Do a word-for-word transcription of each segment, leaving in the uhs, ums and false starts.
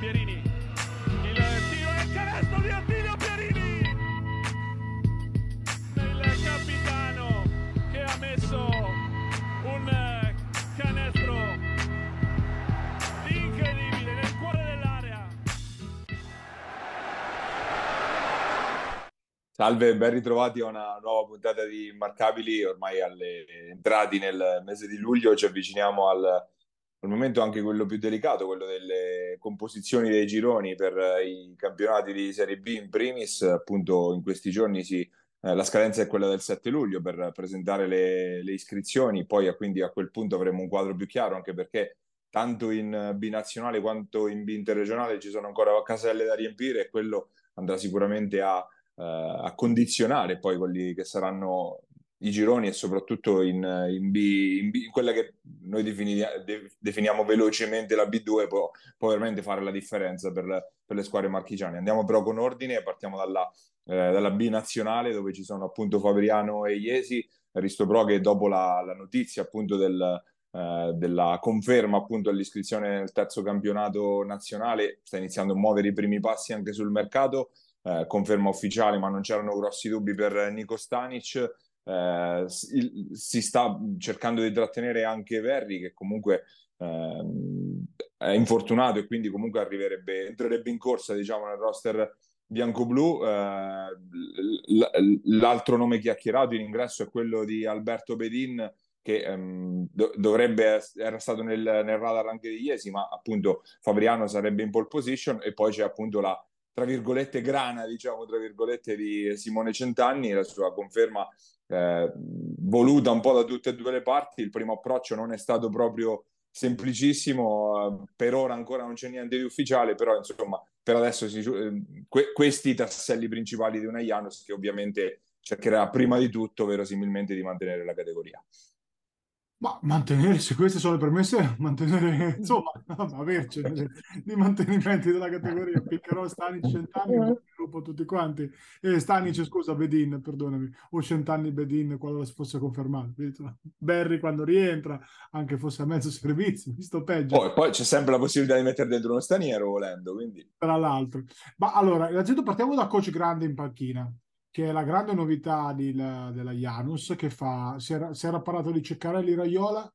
Pierini, il tiro e il canestro di Attilio Pierini, il capitano che ha messo un canestro incredibile nel cuore dell'area. Salve, ben ritrovati a una nuova puntata di Immarcabili, ormai alle entrati nel mese di luglio, ci avviciniamo al al momento anche quello più delicato, quello delle composizioni dei gironi per i campionati di Serie B in primis. Appunto in questi giorni si, eh, la scadenza è quella del sette luglio per presentare le, le iscrizioni, poi a, quindi a quel punto avremo un quadro più chiaro, anche perché tanto in binazionale quanto in interregionale ci sono ancora caselle da riempire e quello andrà sicuramente a, eh, a condizionare poi quelli che saranno i gironi e soprattutto in, in, B, in, B, in quella che noi definiamo, de, definiamo velocemente la B due, può, può veramente fare la differenza per, per le squadre marchigiane. Andiamo però con ordine e partiamo dalla, eh, dalla B nazionale, dove ci sono appunto Fabriano e Iesi. Aristo Pro che dopo la, la notizia appunto del, eh, della conferma appunto all'iscrizione nel terzo campionato nazionale sta iniziando a muovere i primi passi anche sul mercato, eh, conferma ufficiale ma non c'erano grossi dubbi per Nico Stanic. Eh, si, si sta cercando di trattenere anche Verri, che comunque eh, è infortunato e quindi comunque arriverebbe, entrerebbe in corsa diciamo nel roster bianco-blu. Eh, l'altro nome chiacchierato in ingresso è quello di Alberto Bedin, che ehm, do- dovrebbe era stato nel, nel radar anche di Iesi, ma appunto Fabriano sarebbe in pole position, e poi c'è appunto la tra virgolette grana diciamo tra virgolette di Simone Centanni, la sua conferma Eh, voluta un po' da tutte e due le parti. Il primo approccio non è stato proprio semplicissimo, eh, per ora ancora non c'è niente di ufficiale, però insomma per adesso si, eh, que- questi tasselli principali di Unai Santos, che ovviamente cercherà prima di tutto verosimilmente di mantenere la categoria. Ma mantenere, se queste sono le premesse, mantenere insomma averci di mantenimenti della categoria, piccherò Stanic, Centanni, gruppo tutti quanti, e Stanic scusa Bedin, perdonami, o Centanni Bedin qualora si fosse confermato, Berri quando rientra, anche fosse a mezzo servizio, visto peggio. Oh, e poi c'è sempre la possibilità di mettere dentro uno straniero volendo, quindi tra l'altro. Ma allora innanzitutto partiamo da Coach Grande in panchina, che è la grande novità di, la, della Janus, che fa, si era, si era parlato di Ceccarelli, Raiola,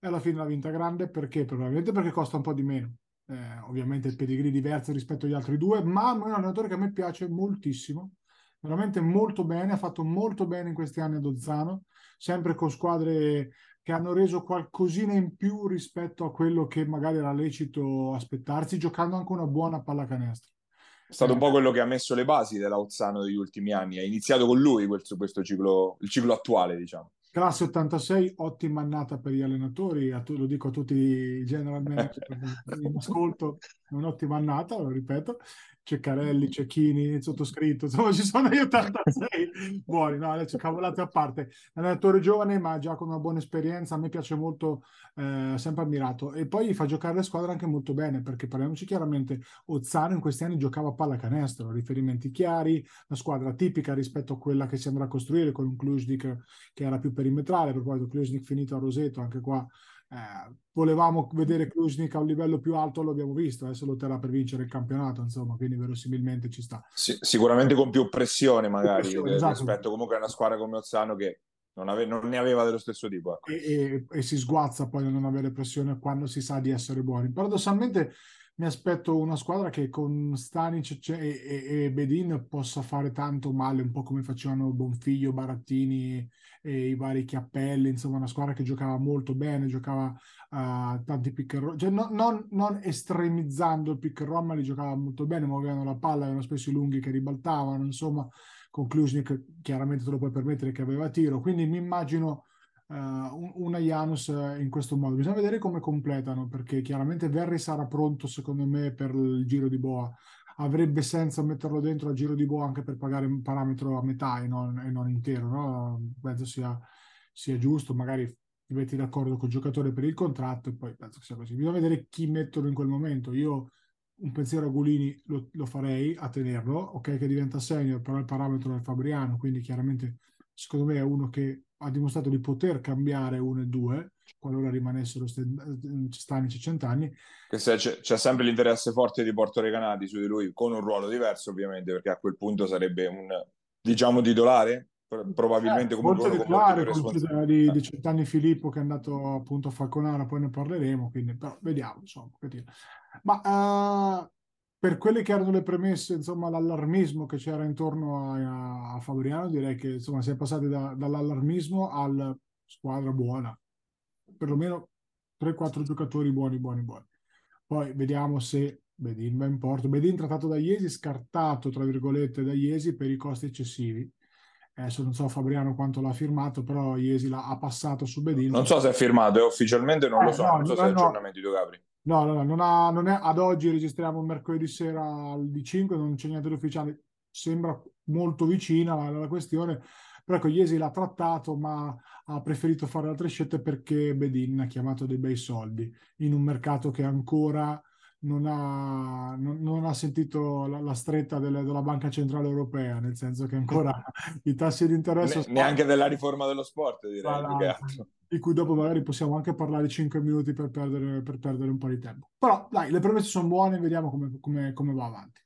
e alla fine l'ha vinta Grande, perché probabilmente perché costa un po' di meno, eh, ovviamente il pedigree diverso rispetto agli altri due, ma è un allenatore che a me piace moltissimo, veramente molto bene, ha fatto molto bene in questi anni a Dozzano, sempre con squadre che hanno reso qualcosina in più rispetto a quello che magari era lecito aspettarsi, giocando anche una buona pallacanestro. È stato un po' quello che ha messo le basi dell'Auzzano degli ultimi anni, ha iniziato con lui questo, questo ciclo, il ciclo attuale diciamo. Classe ottantasei, ottima annata per gli allenatori, a tu, lo dico a tutti i general manager in ascolto, è un'ottima annata, lo ripeto, Ceccarelli, Cecchini, sottoscritto, insomma ci sono gli ottantasei buoni, no, adesso cavolate a parte, allenatore giovane ma già con una buona esperienza, a me piace molto, eh, sempre ammirato, e poi fa giocare le squadre anche molto bene, perché parliamoci chiaramente, Ozzano in questi anni giocava a pallacanestro, riferimenti chiari, una squadra tipica rispetto a quella che si andrà a costruire con un Klusnik che era più perimetrale, per quanto Klusnik finito a Roseto, anche qua Eh, volevamo vedere Klusnik a un livello più alto, lo abbiamo visto, adesso lotterà per vincere il campionato insomma, quindi verosimilmente ci sta, sì, sicuramente con più pressione magari, più pressione, esatto. Rispetto comunque a una squadra come Ozzano che non, ave- non ne aveva dello stesso tipo, ecco. e, e, e si sguazza poi a non avere pressione quando si sa di essere buoni. Paradossalmente mi aspetto una squadra che con Stanic e, e, e Bedin possa fare tanto male, un po' come facevano Bonfiglio, Barattini e i vari Chiappelli, insomma una squadra che giocava molto bene, giocava uh, tanti pick and roll, cioè no, non, non estremizzando il pick and roll, ma li giocava molto bene, muovevano la palla, erano spesso i lunghi che ribaltavano, insomma con Klusnik chiaramente te lo puoi permettere che aveva tiro, quindi mi immagino Uh, una Janus in questo modo. Bisogna vedere come completano, perché chiaramente Verri sarà pronto secondo me per il giro di boa, avrebbe senso metterlo dentro al giro di boa anche per pagare un parametro a metà e non, e non intero, no? Penso sia, sia giusto, magari ti metti d'accordo col giocatore per il contratto e poi penso che sia così. Bisogna vedere chi mettono in quel momento. Io un pensiero a Gulini lo, lo farei a tenerlo, ok che diventa senior, però il parametro è Fabriano, quindi chiaramente secondo me è uno che ha dimostrato di poter cambiare uno e due qualora rimanessero Stanic e Centanni. C'è, c'è sempre l'interesse forte di Porto Recanati su di lui, con un ruolo diverso ovviamente, perché a quel punto sarebbe un, diciamo, titolare, probabilmente eh, come un ruolo di, di Centanni Filippo, che è andato appunto a Falconara, poi ne parleremo, quindi però vediamo insomma. Ma uh, per quelle che erano le premesse, insomma, l'allarmismo che c'era intorno a, a Fabriano, direi che insomma si è passati da, dall'allarmismo alla squadra buona, perlomeno tre quattro giocatori buoni buoni buoni. Poi vediamo se Bedin va in porto. Bedin trattato da Iesi, scartato tra virgolette da Iesi per i costi eccessivi. Adesso non so Fabriano quanto l'ha firmato, però Iesi l'ha ha passato su Bedin. Non so se è firmato, eh, ufficialmente non eh, lo so, no, non so no, se è aggiornamento no. di Capri. No, no, no, non, ha, non è ad oggi, registriamo mercoledì sera al D cinque, non c'è niente di ufficiale, sembra molto vicina la, la questione, però ecco, Iesi l'ha trattato ma ha preferito fare altre scelte perché Bedin ha chiamato dei bei soldi in un mercato che ancora non ha, non, non ha sentito la, la stretta delle, della Banca Centrale Europea, nel senso che ancora i tassi di interesse... Ne, sport, neanche della riforma dello sport, direi. La, di cui dopo magari possiamo anche parlare cinque minuti per perdere, per perdere un po' di tempo. Però dai, le promesse sono buone, vediamo come, come, come va avanti.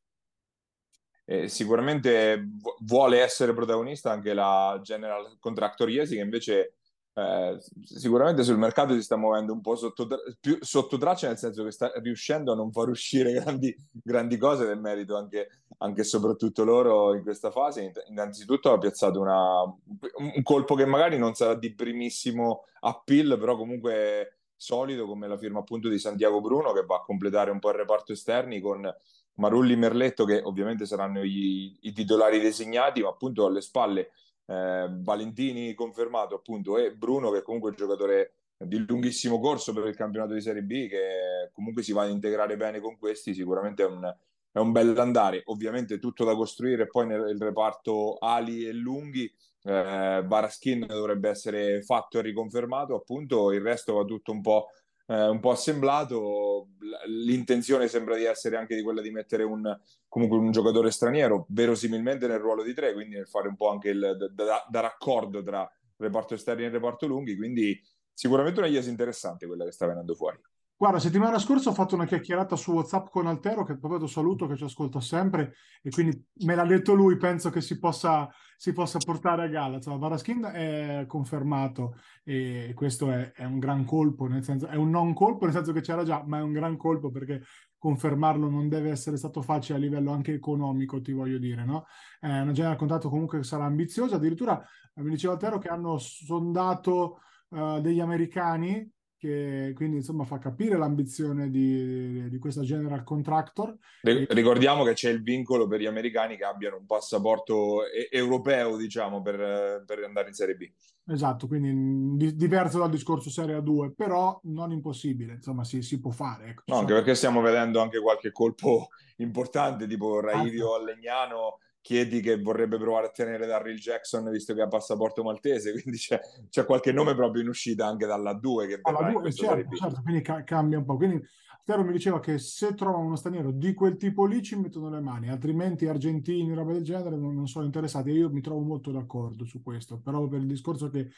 Eh, sicuramente vuole essere protagonista anche la General Contractor Iesi, che invece... Eh, sicuramente sul mercato si sta muovendo un po' sotto, più sotto traccia, nel senso che sta riuscendo a non far uscire grandi, grandi cose, del merito anche, anche soprattutto loro in questa fase. Innanzitutto ha piazzato una, un colpo che magari non sarà di primissimo appeal, però comunque solido, come la firma appunto di Santiago Bruno, che va a completare un po' il reparto esterni con Marulli, Merletto, che ovviamente saranno gli, i titolari designati, ma appunto alle spalle Eh, Valentini confermato appunto, e Bruno, che comunque è un giocatore di lunghissimo corso per il campionato di Serie B, che comunque si va ad integrare bene con questi. Sicuramente è un, è un bell'andare, ovviamente tutto da costruire poi nel, nel reparto ali e lunghi. eh, Baraschin dovrebbe essere fatto e riconfermato, appunto il resto va tutto un po', eh, un po' assemblato. L'intenzione sembra di essere anche di quella di mettere un comunque un giocatore straniero, verosimilmente nel ruolo di tre, quindi nel fare un po' anche il da, da raccordo tra reparto esterni e reparto lunghi. Quindi sicuramente una Iesi interessante quella che sta venendo fuori. Guarda, settimana scorsa ho fatto una chiacchierata su WhatsApp con Altero, che proprio saluto, che ci ascolta sempre, e quindi me l'ha detto lui, penso che si possa, si possa portare a galla. Cioè, Baraschin è confermato, e questo è, è un gran colpo, nel senso, è un non colpo, nel senso che c'era già, ma è un gran colpo, perché confermarlo non deve essere stato facile a livello anche economico, ti voglio dire, no? È una General Contractor comunque che sarà ambiziosa. Addirittura mi diceva Altero che hanno sondato uh, degli americani, che quindi insomma fa capire l'ambizione di, di questa General Contractor. Ricordiamo che c'è il vincolo per gli americani che abbiano un passaporto e- europeo, diciamo, per, per andare in Serie B. Esatto, quindi di- diverso dal discorso Serie A due, però non impossibile, insomma si, si può fare. Ecco, no, anche perché stiamo vedendo anche qualche colpo importante, tipo Raivio Allegnano, Chiedi che vorrebbe provare a tenere Darryl Jackson, visto che ha passaporto maltese, quindi c'è, c'è qualche nome proprio in uscita anche dalla due, che verrà in questo certo, certo, quindi ca- cambia un po'. Quindi Altero mi diceva che se trova uno straniero di quel tipo lì ci mettono le mani, altrimenti argentini, roba del genere, non, non sono interessati. Io mi trovo molto d'accordo su questo, però per il discorso che,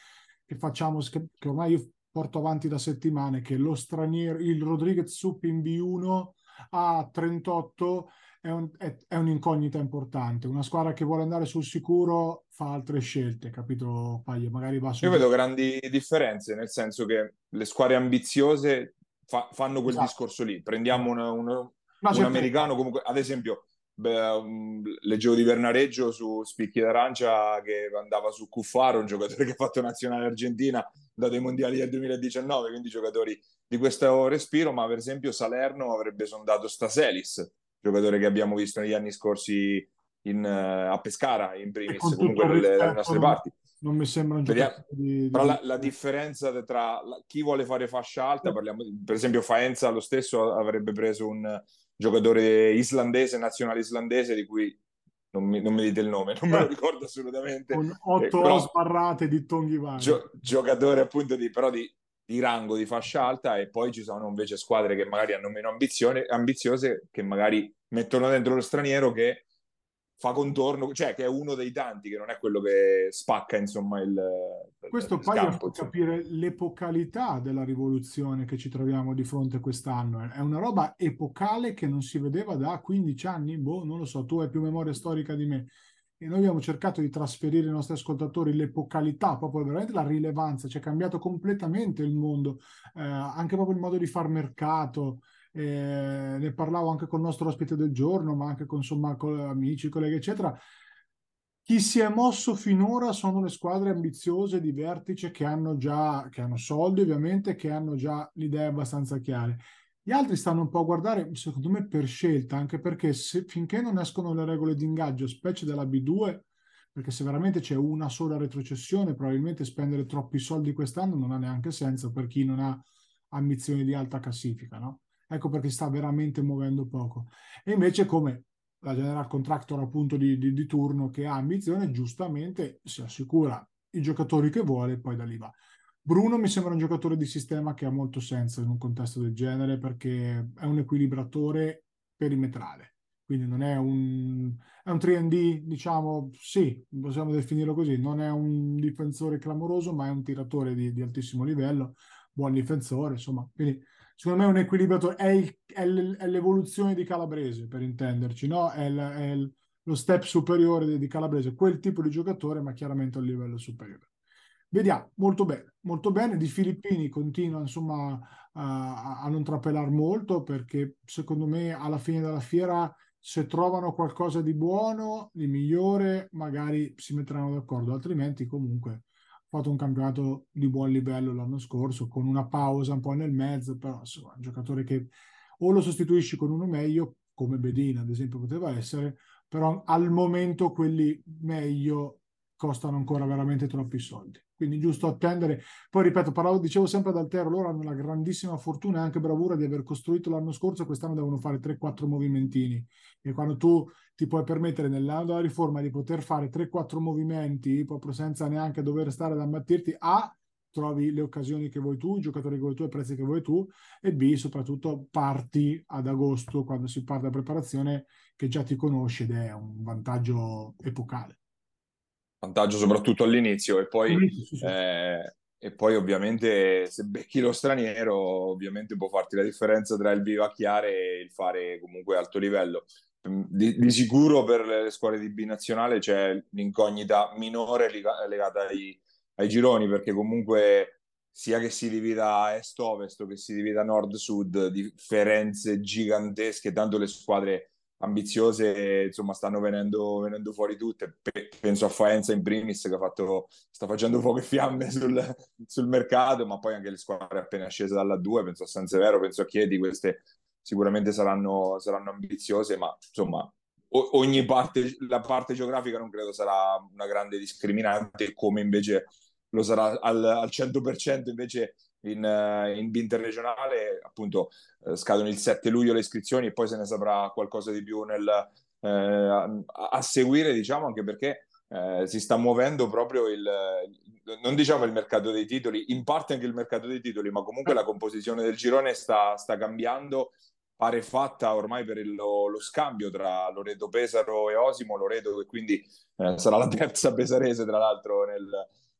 che facciamo, che, che ormai io porto avanti da settimane, che lo straniero, il Rodriguez Sup in B uno a trentotto È, un, è, è un'incognita importante. Una squadra che vuole andare sul sicuro fa altre scelte, capito Paglio? Magari va su. Io vedo grandi differenze, nel senso che le squadre ambiziose fa, fanno quel esatto. discorso lì. Prendiamo una, una, un sempre... americano, comunque, ad esempio, beh, um, leggevo di Vernareggio su Spicchi d'Arancia che andava su Cuffaro, un giocatore che ha fatto nazionale argentina, dato ai mondiali del duemiladiciannove, quindi giocatori di questo respiro. Ma per esempio Salerno avrebbe sondato Staselis, giocatore che abbiamo visto negli anni scorsi in, uh, a Pescara, in primis, comunque dalle le nostre non, parti. Non mi sembra un giocatore di... Però la, la differenza tra la, chi vuole fare fascia alta, parliamo di, per esempio Faenza lo stesso avrebbe preso un giocatore islandese, nazionale islandese, di cui non mi, non mi dite il nome, non me lo ricordo assolutamente. Con otto eh, sbarrate di Tonghi Vani. Gio, giocatore appunto di... Però di di rango di fascia alta. E poi ci sono invece squadre che magari hanno meno ambizione, ambiziose, che magari mettono dentro lo straniero che fa contorno, cioè che è uno dei tanti, che non è quello che spacca, insomma, il questo poi fa capire l'epocalità della rivoluzione che ci troviamo di fronte quest'anno. È una roba epocale che non si vedeva da quindici anni, boh, non lo so, tu hai più memoria storica di me, e noi abbiamo cercato di trasferire ai nostri ascoltatori l'epocalità, proprio veramente la rilevanza. Ci è cambiato completamente il mondo, eh, anche proprio il modo di far mercato. Eh, ne parlavo anche con il nostro ospite del giorno, ma anche con, insomma, con amici, colleghi, eccetera. Chi si è mosso finora sono le squadre ambiziose di vertice che hanno già, che hanno soldi ovviamente, che hanno già le idee abbastanza chiare. Gli altri stanno un po' a guardare, secondo me, per scelta, anche perché se, finché non escono le regole di ingaggio, specie della B due, perché se veramente c'è una sola retrocessione, probabilmente spendere troppi soldi quest'anno non ha neanche senso per chi non ha ambizioni di alta classifica, no? Ecco perché sta veramente muovendo poco. E invece, come la general contractor appunto di, di, di turno che ha ambizione, giustamente si assicura i giocatori che vuole e poi da lì va. Bruno mi sembra un giocatore di sistema che ha molto senso in un contesto del genere, perché è un equilibratore perimetrale, quindi non è un, è un tre and D, diciamo, sì, possiamo definirlo così. Non è un difensore clamoroso, ma è un tiratore di, di altissimo livello, buon difensore, insomma, quindi secondo me è un equilibratore, è, il, è l'evoluzione di Calabrese, per intenderci, no? È, il, è il, lo step superiore di, di Calabrese, quel tipo di giocatore, ma chiaramente a un livello superiore. Vediamo, molto bene, molto bene. Di Filippini continua, insomma, a, a non trapelar molto, perché secondo me alla fine della fiera, se trovano qualcosa di buono, di migliore, magari si metteranno d'accordo, altrimenti comunque... fatto un campionato di buon livello l'anno scorso, con una pausa un po' nel mezzo, però insomma, un giocatore che o lo sostituisci con uno meglio, come Bedin ad esempio poteva essere, però al momento quelli meglio costano ancora veramente troppi soldi, quindi giusto attendere. Poi ripeto, parlavo, dicevo sempre ad Altero, loro hanno la grandissima fortuna e anche bravura di aver costruito l'anno scorso, e quest'anno devono fare tre quattro movimentini, e quando tu ti puoi permettere nell'anno della riforma di poter fare tre quattro movimenti proprio senza neanche dover stare ad ammattirti, A, trovi le occasioni che vuoi tu, i giocatori che vuoi tu, i prezzi che vuoi tu, e B, soprattutto parti ad agosto, quando si parte la preparazione, che già ti conosci, ed è un vantaggio epocale. Vantaggio soprattutto all'inizio, e poi, all'inizio, sì. eh, e poi ovviamente se becchi lo straniero ovviamente può farti la differenza tra il vivacchiare e il fare comunque alto livello. Di, di sicuro per le squadre di B nazionale c'è l'incognita minore legata ai, ai gironi, perché comunque sia che si divida est-ovest o che si divida nord-sud, differenze gigantesche, tanto le squadre ambiziose, insomma, stanno venendo, venendo fuori tutte. Pe- penso a Faenza in primis, che ha fatto, sta facendo fuoco e fiamme sul, sul mercato, ma poi anche le squadre appena scese dalla due, penso a San Severo, penso a Chieti, queste sicuramente saranno, saranno ambiziose, ma insomma o- ogni parte, la parte geografica non credo sarà una grande discriminante, come invece lo sarà al, al cento per cento invece in, in B interregionale. Appunto, eh, scadono il sette luglio le iscrizioni, e poi se ne saprà qualcosa di più nel, eh, a, a seguire, diciamo, anche perché eh, si sta muovendo proprio il, non diciamo il mercato dei titoli, in parte anche il mercato dei titoli, ma comunque la composizione del girone sta, sta cambiando, pare fatta ormai per il, lo, lo scambio tra Loreto Pesaro e Osimo. Loreto, che quindi eh, sarà la terza pesarese, tra l'altro, nel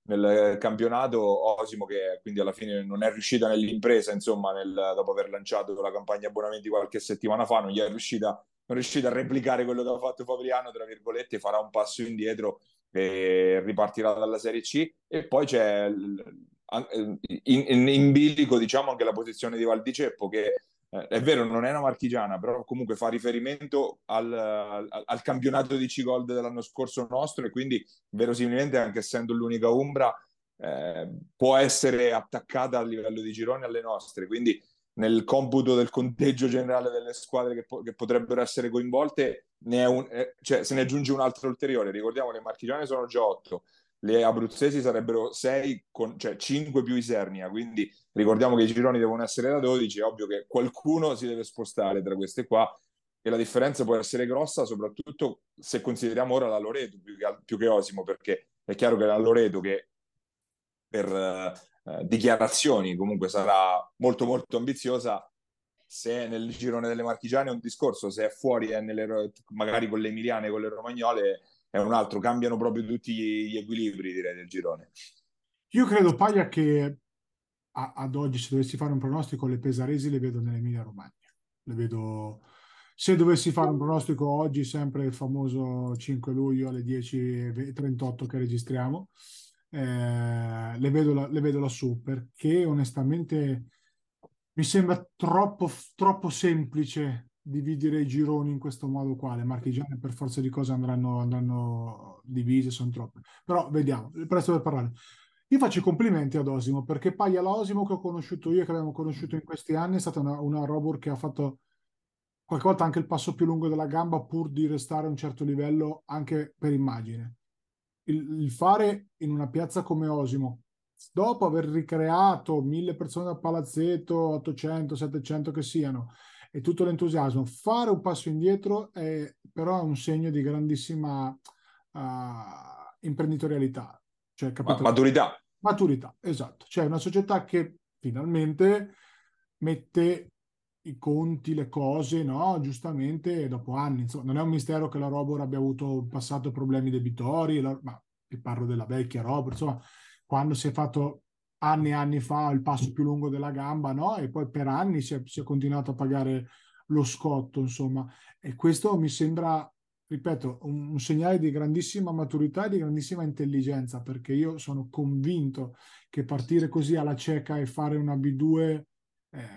nel campionato. Osimo, che quindi alla fine non è riuscita nell'impresa, insomma, nel, dopo aver lanciato la campagna abbonamenti qualche settimana fa, non gli è riuscita, non è riuscita a replicare quello che ha fatto Fabriano, tra virgolette, farà un passo indietro e ripartirà dalla Serie C. E poi c'è in, in, in bilico, diciamo, anche la posizione di Valdiceppo, che è vero, non è una marchigiana, però comunque fa riferimento al, al, al campionato di Cigold dell'anno scorso nostro, e quindi verosimilmente, anche essendo l'unica umbra, eh, può essere attaccata a livello di girone alle nostre. Quindi nel computo del conteggio generale delle squadre che, po- che potrebbero essere coinvolte, ne è un, eh, cioè, se ne aggiunge un'altra ulteriore. Ricordiamo, le marchigiane sono già otto, le abruzzesi sarebbero sei, con, cioè cinque più Isernia, quindi ricordiamo che i gironi devono essere da dodici, è ovvio che qualcuno si deve spostare tra queste qua, e la differenza può essere grossa, soprattutto se consideriamo ora la Loreto più che, più che Osimo, perché è chiaro che la Loreto, che per eh, dichiarazioni comunque sarà molto molto ambiziosa, se è nel girone delle marchigiane è un discorso, se è fuori è nelle, magari con le emiliane, con le romagnole è un altro, cambiano proprio tutti gli equilibri, direi, del girone. Io credo, Paglia, che a, ad oggi, se dovessi fare un pronostico, le pesaresi le vedo nell'Emilia Romagna, le vedo, se dovessi fare un pronostico oggi, sempre il famoso cinque luglio alle dieci e trentotto che registriamo, eh, le, vedo la, le vedo lassù, perché onestamente mi sembra troppo, troppo semplice dividere i gironi in questo modo qua. Le marchigiane per forza di cose andranno, andranno divise, sono troppe. Però vediamo, presto per parlare. Io faccio i complimenti ad Osimo, perché Paglia, l'Osimo che ho conosciuto io, che abbiamo conosciuto in questi anni, è stata una, una Robur che ha fatto qualche volta anche il passo più lungo della gamba pur di restare a un certo livello anche per immagine. Il, il fare in una piazza come Osimo, dopo aver ricreato mille persone al palazzetto, ottocento, settecento che siano, e tutto l'entusiasmo, fare un passo indietro è però un segno di grandissima uh, imprenditorialità. Cioè, capito? Maturità. Maturità, esatto. Cioè una società che finalmente mette i conti, le cose, no? Giustamente dopo anni. Insomma, non è un mistero che la Robor abbia avuto in passato problemi debitori, la... ma vi parlo della vecchia Robor, insomma, quando si è fatto anni e anni fa il passo più lungo della gamba, no? E poi per anni si è, si è continuato a pagare lo scotto, insomma. E questo mi sembra, ripeto, un, un segnale di grandissima maturità e di grandissima intelligenza, perché io sono convinto che partire così alla cieca e fare una B due eh,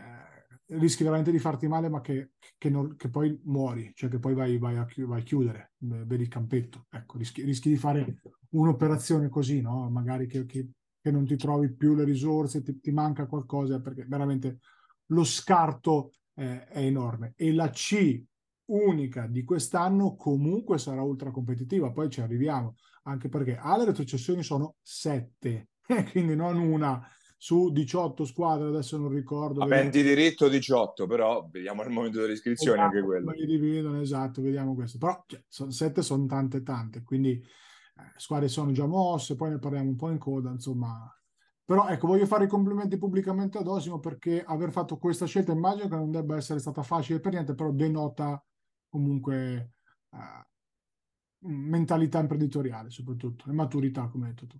rischi veramente di farti male, ma che, che, non, che poi muori, cioè che poi vai, vai, a, vai a chiudere, vedi il campetto, ecco, rischi, rischi di fare un'operazione così, no? Magari che, che, che non ti trovi più le risorse, ti, ti manca qualcosa, perché veramente lo scarto eh, è enorme. E la C unica di quest'anno comunque sarà ultra competitiva, poi ci arriviamo, anche perché alle retrocessioni sono sette, quindi non una su diciotto squadre, adesso non ricordo, aventi diritto diciotto, però vediamo al momento delle iscrizioni, esatto, anche quello li dividono, esatto, vediamo questo, però cioè, sono sette, sono tante tante, quindi eh, squadre sono già mosse, poi ne parliamo un po' in coda, insomma. Però ecco, voglio fare i complimenti pubblicamente ad Osimo, perché aver fatto questa scelta immagino che non debba essere stata facile per niente, però denota comunque uh, mentalità imprenditoriale soprattutto, e maturità, come hai detto tu.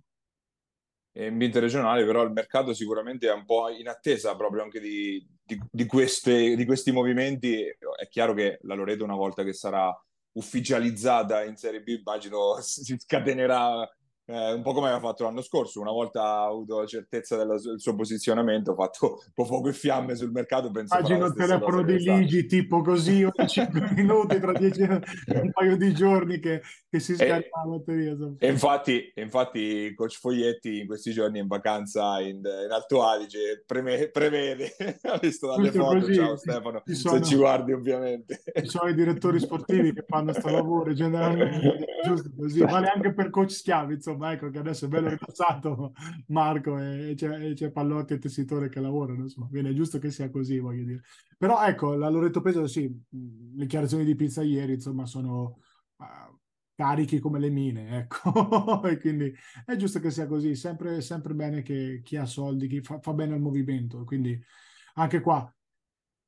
In vita regionale però il mercato sicuramente è un po' in attesa proprio anche di, di, di, queste, di questi movimenti. È chiaro che la Loreto, una volta che sarà ufficializzata in Serie B, immagino si scatenerà eh, un po' come aveva fatto l'anno scorso, una volta avuto la certezza della, del suo posizionamento, ha fatto un po' fuoco e fiamme sul mercato. Penso immagino il telefono di Ligi tipo così ogni cinque minuti tra dieci, un paio di giorni che, che si scarica la batteria. E infatti, infatti coach Foglietti in questi giorni è in vacanza in, in Alto Adige, preme, prevede ha visto dalle tutto foto così. Ciao Stefano, ci sono, se ci guardi ovviamente, ci sono i direttori sportivi che fanno sto lavoro generalmente, giusto così, vale anche per coach Schiavi, insomma. Ecco che adesso è bello rilassato Marco, e c'è Pallotti e Tessitore che lavorano, insomma, viene giusto che sia così, voglio dire. Però ecco, la Loreto Pesaro, sì, le dichiarazioni di Pizza ieri, insomma, sono uh, carichi come le mine, ecco, e quindi è giusto che sia così, sempre, sempre bene che chi ha soldi, chi fa, fa bene al movimento, quindi anche qua.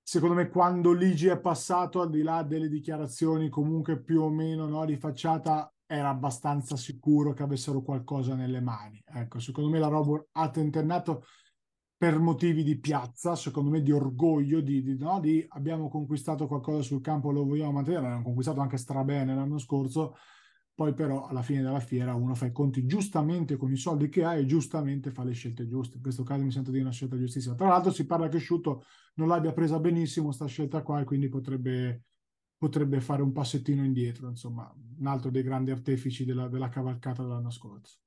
Secondo me quando Ligi è passato, al di là delle dichiarazioni comunque più o meno, no, di facciata, era abbastanza sicuro che avessero qualcosa nelle mani. Ecco, secondo me la Robur ha tentennato per motivi di piazza, secondo me di orgoglio, di, di, no, di abbiamo conquistato qualcosa sul campo, lo vogliamo mantenere, l'hanno conquistato anche strabene l'anno scorso, poi però alla fine della fiera uno fa i conti giustamente con i soldi che ha e giustamente fa le scelte giuste. In questo caso mi sento di una scelta giustissima. Tra l'altro si parla che Sciutto non l'abbia presa benissimo sta scelta qua e quindi potrebbe... potrebbe fare un passettino indietro, insomma, un altro dei grandi artefici della, della cavalcata dell'anno scorso.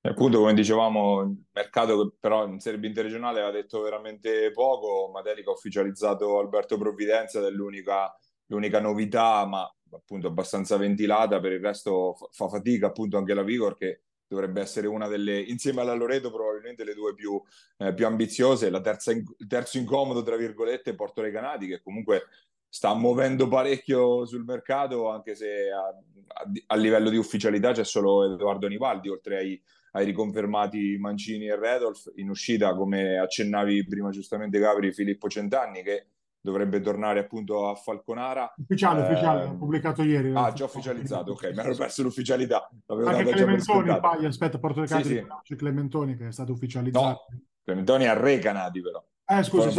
E appunto, come dicevamo, il mercato che però in Serie B interregionale aveva detto veramente poco. Materica ha ufficializzato Alberto Provvidenza, ed è l'unica l'unica novità, ma appunto abbastanza ventilata. Per il resto fa fatica appunto anche la Vigor, che dovrebbe essere una delle, insieme alla Loreto, probabilmente le due più, eh, più ambiziose. La terza, il terzo incomodo, tra virgolette, Porto Recanati, che comunque sta muovendo parecchio sul mercato, anche se a, a, a livello di ufficialità c'è solo Edoardo Nivaldi, oltre ai, ai riconfermati Mancini e Redolf. In uscita, come accennavi prima giustamente Gabri, Filippo Centanni, che dovrebbe tornare appunto a Falconara. Ufficiale, eh, ufficiale, l'ho pubblicato ieri. Ah, già ufficializzato, ok, mi ero perso l'ufficialità. L'avevo anche dato Clementoni, già paio, aspetta, Porto Recanati, sì, sì. C'è Clementoni che è stato ufficializzato. No, Clementoni a Recanati però. Eh, scusa,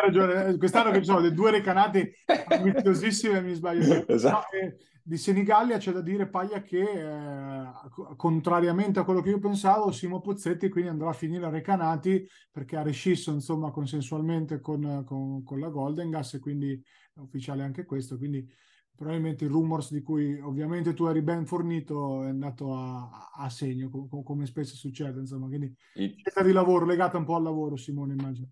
ragione. Quest'anno che ci sono due Recanati ambitosissime, mi sbaglio. Esatto. No, eh, di Senigallia c'è da dire, Paglia, che eh, contrariamente a quello che io pensavo, Osimo Pozzetti quindi andrà a finire a Recanati, perché ha rescisso insomma consensualmente con, con, con la Golden Gas, e quindi è ufficiale anche questo, quindi probabilmente i rumors di cui ovviamente tu eri ben fornito è andato a, a segno, co, co, come spesso succede insomma, quindi e... scelta di lavoro legata un po' al lavoro, Simone, immagino.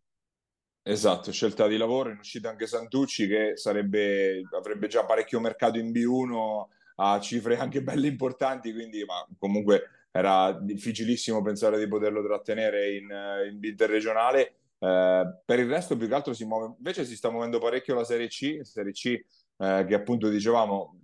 Esatto, scelta di lavoro, in uscita anche Santucci, che sarebbe, avrebbe già parecchio mercato in B uno a cifre anche belle importanti, quindi ma comunque era difficilissimo pensare di poterlo trattenere in, in interregionale. Eh, per il resto più che altro si muove, invece si sta muovendo parecchio la Serie C, Serie C eh, che appunto dicevamo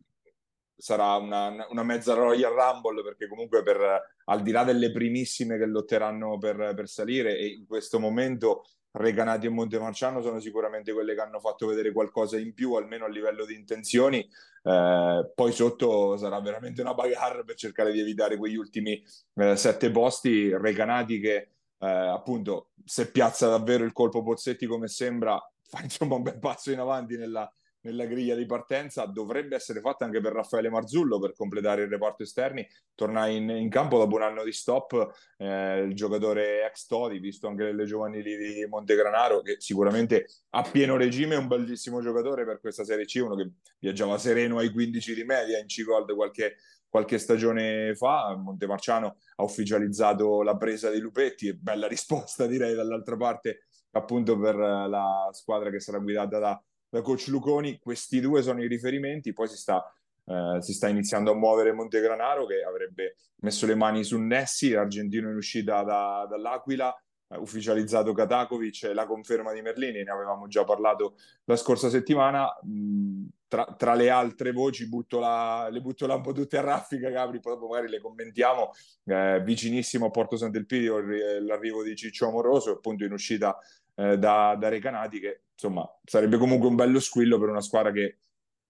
sarà una, una mezza Royal Rumble, perché comunque per, al di là delle primissime che lotteranno per, per salire, e in questo momento Recanati e Montemarciano sono sicuramente quelle che hanno fatto vedere qualcosa in più, almeno a livello di intenzioni. Eh, poi sotto sarà veramente una bagarre per cercare di evitare quegli ultimi eh, sette posti. Recanati che eh, appunto, se piazza davvero il colpo Pozzetti come sembra, fa insomma un bel passo in avanti nella, nella griglia di partenza. Dovrebbe essere fatta anche per Raffaele Marzullo per completare il reparto esterni, torna in, in campo dopo un anno di stop, eh, il giocatore ex Todi, visto anche nelle giovanili di Montegranaro, che sicuramente a pieno regime è un bellissimo giocatore per questa Serie C, uno che viaggiava sereno ai quindici di media in Cigold qualche, qualche stagione fa. Montemarciano ha ufficializzato la presa di Lupetti, e bella risposta direi dall'altra parte appunto per la squadra che sarà guidata da da coach Luconi. Questi due sono i riferimenti, poi si sta, eh, si sta iniziando a muovere Montegranaro, che avrebbe messo le mani su Nessi, l'argentino in uscita da, dall'Aquila, eh, ufficializzato Katakovic, la conferma di Merlini, ne avevamo già parlato la scorsa settimana. Mh, tra, tra le altre voci butto la, le butto là un po' tutte a raffica, Capri, poi dopo magari le commentiamo. Eh, vicinissimo a Porto Sant'Elpidio l'arrivo di Ciccio Amoroso, appunto in uscita eh, da, da Recanati, che insomma sarebbe comunque un bello squillo per una squadra che,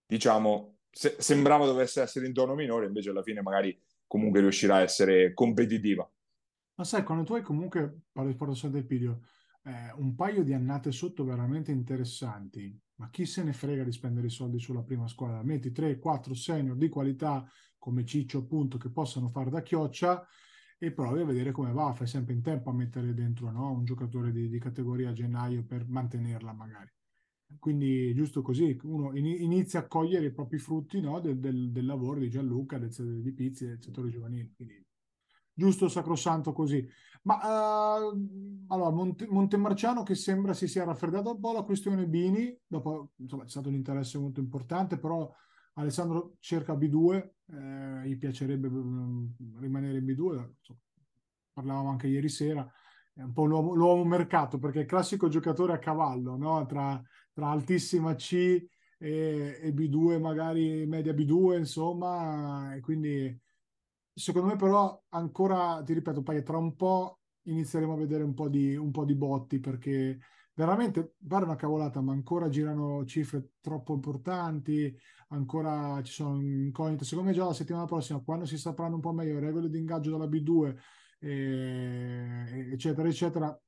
diciamo, se sembrava dovesse essere in tono minore, invece alla fine magari comunque riuscirà a essere competitiva. Ma sai, quando tu hai comunque, parlo di Porto Sant'Elpidio, eh, un paio di annate sotto veramente interessanti, ma chi se ne frega di spendere i soldi sulla prima squadra? Metti tre quattro senior di qualità come Ciccio, appunto, che possano fare da chioccia, e provi a vedere come va. Fai sempre in tempo a mettere dentro, no, un giocatore di, di categoria a gennaio per mantenerla magari. Quindi giusto così, uno inizia a cogliere i propri frutti, no, del, del, del lavoro di Gianluca, del, di Pizzi, del settore giovanile. Quindi giusto, sacrosanto così. Ma uh, allora, Monte, Montemarciano che sembra si sia raffreddato un po' la questione Bini, dopo insomma, c'è stato un interesse molto importante, però Alessandro cerca B due, eh, gli piacerebbe rimanere in B due, parlavamo anche ieri sera, è un po' l'uomo, l'uomo mercato, perché è il classico giocatore a cavallo, no? tra, tra altissima C e, e B due, magari media B due, insomma, e quindi secondo me però ancora, ti ripeto, Paglia, tra un po' inizieremo a vedere un po' di, un po' di botti, perché veramente pare una cavolata, ma ancora girano cifre troppo importanti, ancora ci sono incognite. Secondo me già la settimana prossima, quando si sapranno un po' meglio le regole di ingaggio della B due, eh, eccetera eccetera,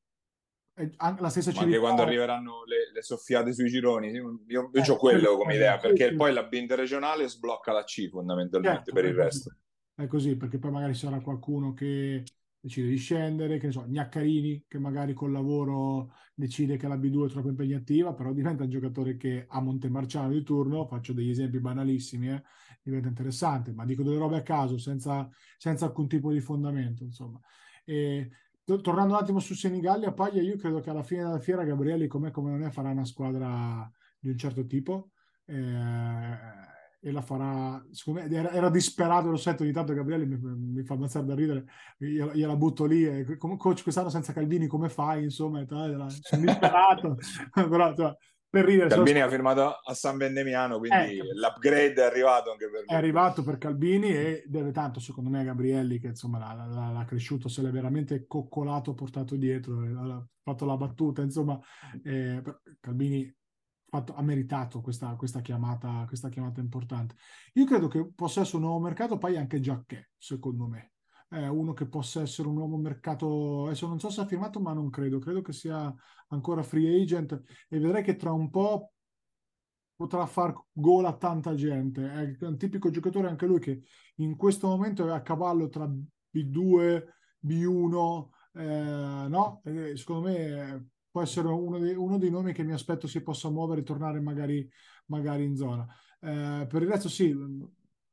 eh, anche la stessa civiltà, anche quando arriveranno le, le soffiate sui gironi, io, io eh, ho quello come idea, perché sì, poi la B interregionale sblocca la C fondamentalmente, certo, per il resto è così, perché poi magari sarà qualcuno che decide di scendere, che ne so, Gnaccarini, che magari col lavoro decide che la B due è troppo impegnativa, però diventa un giocatore che a Montemarciano di turno, faccio degli esempi banalissimi, eh, diventa interessante, ma dico delle robe a caso, senza, senza alcun tipo di fondamento, insomma. E, tornando un attimo su Senigallia, Paglia, io credo che alla fine della fiera Gabrielli, com'è come non è, farà una squadra di un certo tipo, eh, e la farà, secondo me, era, era disperato, lo sento, di tanto Gabrielli mi, mi fa ammazzare da ridere, io, io la butto lì, e, come coach quest'anno senza Calvini come fai, insomma, e, sono disperato, però cioè, per ridere. Calvini sono... ha firmato a San Vendemiano, quindi eh, l'upgrade è arrivato anche per lui. È arrivato per Calvini e deve tanto, secondo me, a Gabrielli, che insomma l'ha, l'ha, l'ha cresciuto, se l'è veramente coccolato, portato dietro, ha fatto la battuta, insomma, eh, Calvini fatto, ha meritato questa, questa, chiamata, questa chiamata importante. Io credo che possa essere un nuovo mercato, poi anche Giacchè, secondo me. È uno che possa essere un nuovo mercato, adesso non so se ha firmato, ma non credo, credo che sia ancora free agent, e vedrai che tra un po' potrà far gol a tanta gente. È un tipico giocatore anche lui, che in questo momento è a cavallo tra B due, B uno, eh, no? E secondo me può essere uno dei, uno dei nomi che mi aspetto si possa muovere e tornare magari, magari in zona. Eh, per il resto sì,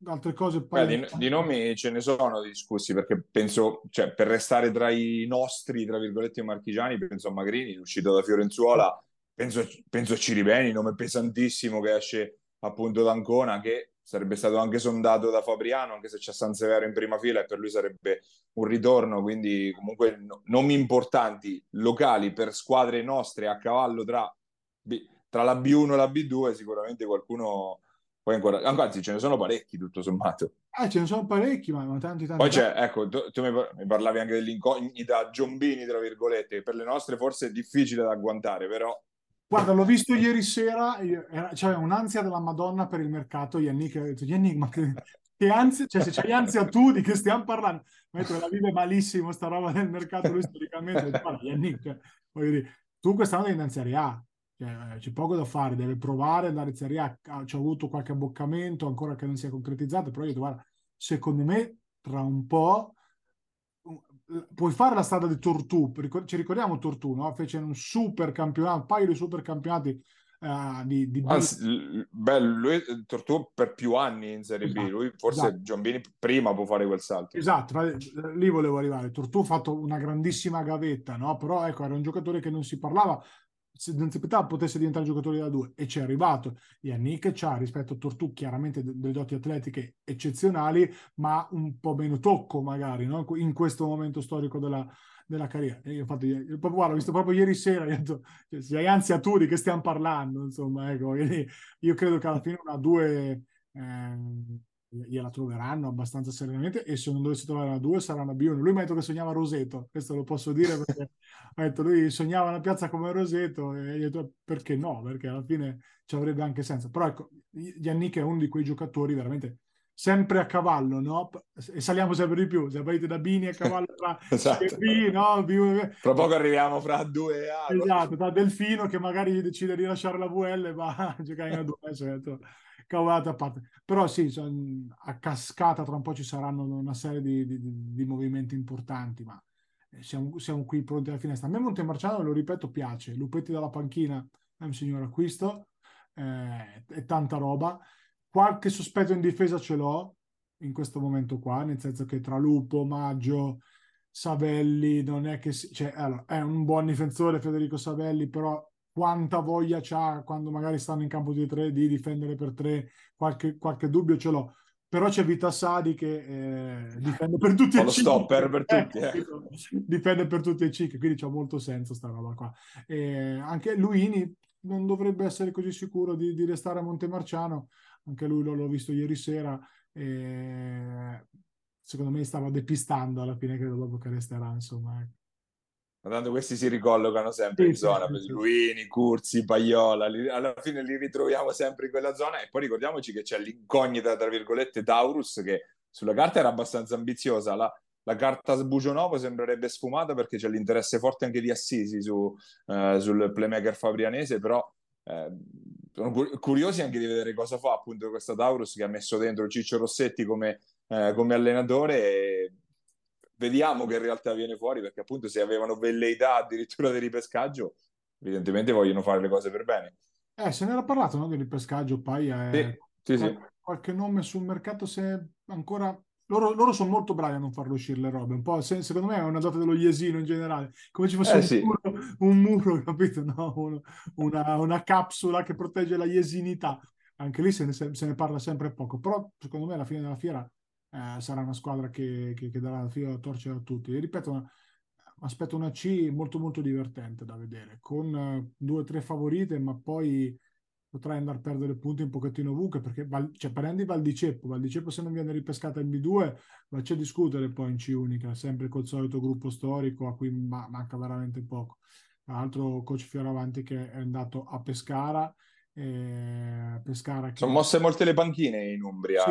altre cose poi... Beh, di, di nomi ce ne sono discussi, perché penso, cioè, per restare tra i nostri, tra virgolette, marchigiani, penso a Magrini, uscito da Fiorenzuola, penso, penso a Ciribeni, nome pesantissimo che esce appunto da Ancona, che sarebbe stato anche sondato da Fabriano, anche se c'è San Severo in prima fila, e per lui sarebbe un ritorno. Quindi comunque no, nomi importanti locali per squadre nostre a cavallo tra, tra la B uno e la B due, sicuramente qualcuno... Poi ancora, anzi, ce ne sono parecchi, tutto sommato. Ah, ce ne sono parecchi, ma tanti, tanti. Poi c'è, ecco, tu, tu mi parlavi anche dell'incognita Giombini, tra virgolette, per le nostre forse è difficile da agguantare, però... Guarda, l'ho visto ieri sera, c'aveva cioè, un'ansia della Madonna per il mercato, Yannick, ho detto, Yannick, ma che, che ansia, cioè se c'hai ansia tu, di che stiamo parlando? Ma la vive malissimo sta roba del mercato, lui storicamente, guarda, Yannick, cioè, voglio dire, tu quest'anno devi andare in Serie A. C'è poco da fare, deve provare, andare in Serie A. C'è avuto qualche abboccamento ancora che non si è concretizzato, però io dico, guarda, secondo me tra un po' puoi fare la strada di Tortù. Ci ricordiamo Tortù, no? Fece un super campionato, un paio di super campionati uh, di, di... Anzi, beh, lui Tortù per più anni in Serie esatto, B, lui forse esatto. Giombini prima può fare quel salto. Esatto, lì volevo arrivare. Tortù ha fatto una grandissima gavetta, no? Però ecco, era un giocatore che non si parlava, non si aspettava potesse diventare giocatore da due, e ci è arrivato. Yannick c'ha rispetto a Tortù chiaramente delle doti atletiche eccezionali, ma un po' meno tocco magari, no? In questo momento storico della, della carriera. E io infatti io, proprio, guarda, ho visto proprio ieri sera, io ho detto, cioè, se hai ansia tu di che stiamo parlando, insomma, ecco, io credo che alla fine una due eh, gliela troveranno abbastanza serenamente, e se non dovesse trovare una due sarà una B uno. Lui mi ha detto che sognava Roseto, questo lo posso dire perché ha detto lui sognava una piazza come Roseto, e gli ho detto perché no, perché alla fine ci avrebbe anche senso. Però ecco, Yannick è uno di quei giocatori veramente sempre a cavallo, no? E saliamo sempre di più, se parete da Bini a cavallo tra esatto. B, no? B... Tra poco arriviamo fra due A. Esatto, tra Delfino che magari decide di lasciare la V L e va a giocare in a due, certo. Cavolata a parte, però sì, son, a cascata tra un po' ci saranno una serie di, di, di movimenti importanti, ma siamo, siamo qui pronti alla finestra. A me Montemarciano, lo ripeto, piace. Lupetti dalla panchina è un signor acquisto, eh, è tanta roba. Qualche sospetto in difesa ce l'ho in questo momento qua, nel senso che tra Lupo, Maggio, Savelli non è che si, cioè, allora, è un buon difensore Federico Savelli, però quanta voglia c'ha quando magari stanno in campo di tre, di difendere per tre, qualche, qualche dubbio ce l'ho. Però c'è Vitasadi che eh, difende per tutti e cinque, stopper per tutti, eh. Eh. difende per tutti e cinque, quindi c'ha molto senso sta roba qua. E anche Luini non dovrebbe essere così sicuro di, di restare a Montemarciano, anche lui l'ho visto ieri sera, e secondo me stava depistando alla fine, credo dopo che resterà, insomma. Ma tanto questi si ricollocano sempre in zona, Luini, Curzi, Paiola, li, alla fine li ritroviamo sempre in quella zona. E poi ricordiamoci che c'è l'incognita, tra virgolette, Taurus, che sulla carta era abbastanza ambiziosa, la, la carta Sbucionovo sembrerebbe sfumata perché c'è l'interesse forte anche di Assisi su, eh, sul playmaker fabrianese, però eh, sono curiosi anche di vedere cosa fa appunto questa Taurus che ha messo dentro Ciccio Rossetti come, eh, come allenatore, e vediamo che in realtà viene fuori, perché appunto se avevano velleità addirittura di ripescaggio, evidentemente vogliono fare le cose per bene. Eh, se ne era parlato, no, di ripescaggio, Paia, sì, sì, sì. Qualche nome sul mercato, se ancora... Loro, loro sono molto bravi a non farlo uscire le robe, un po', se, secondo me è una data dello Iesino in generale, come ci fosse eh, un, sì. muro, un muro, capito? No? Uno, una, una capsula che protegge la Iesinità. Anche lì se ne, se ne parla sempre poco, però secondo me alla fine della fiera Eh, sarà una squadra che, che, che darà la fila da torcere a tutti. E ripeto, aspetto una C molto molto divertente da vedere, con uh, due o tre favorite, ma poi potrai andare a perdere punti un pochettino ovunque, perché cioè, parliamo di Valdiceppo Valdiceppo se non viene ripescata in B due ma c'è discutere poi in C unica, sempre col solito gruppo storico a cui ma manca veramente poco. Tra l'altro coach Fioravanti che è andato a Pescara eh, Pescara. Sono mosse molte le panchine in Umbria.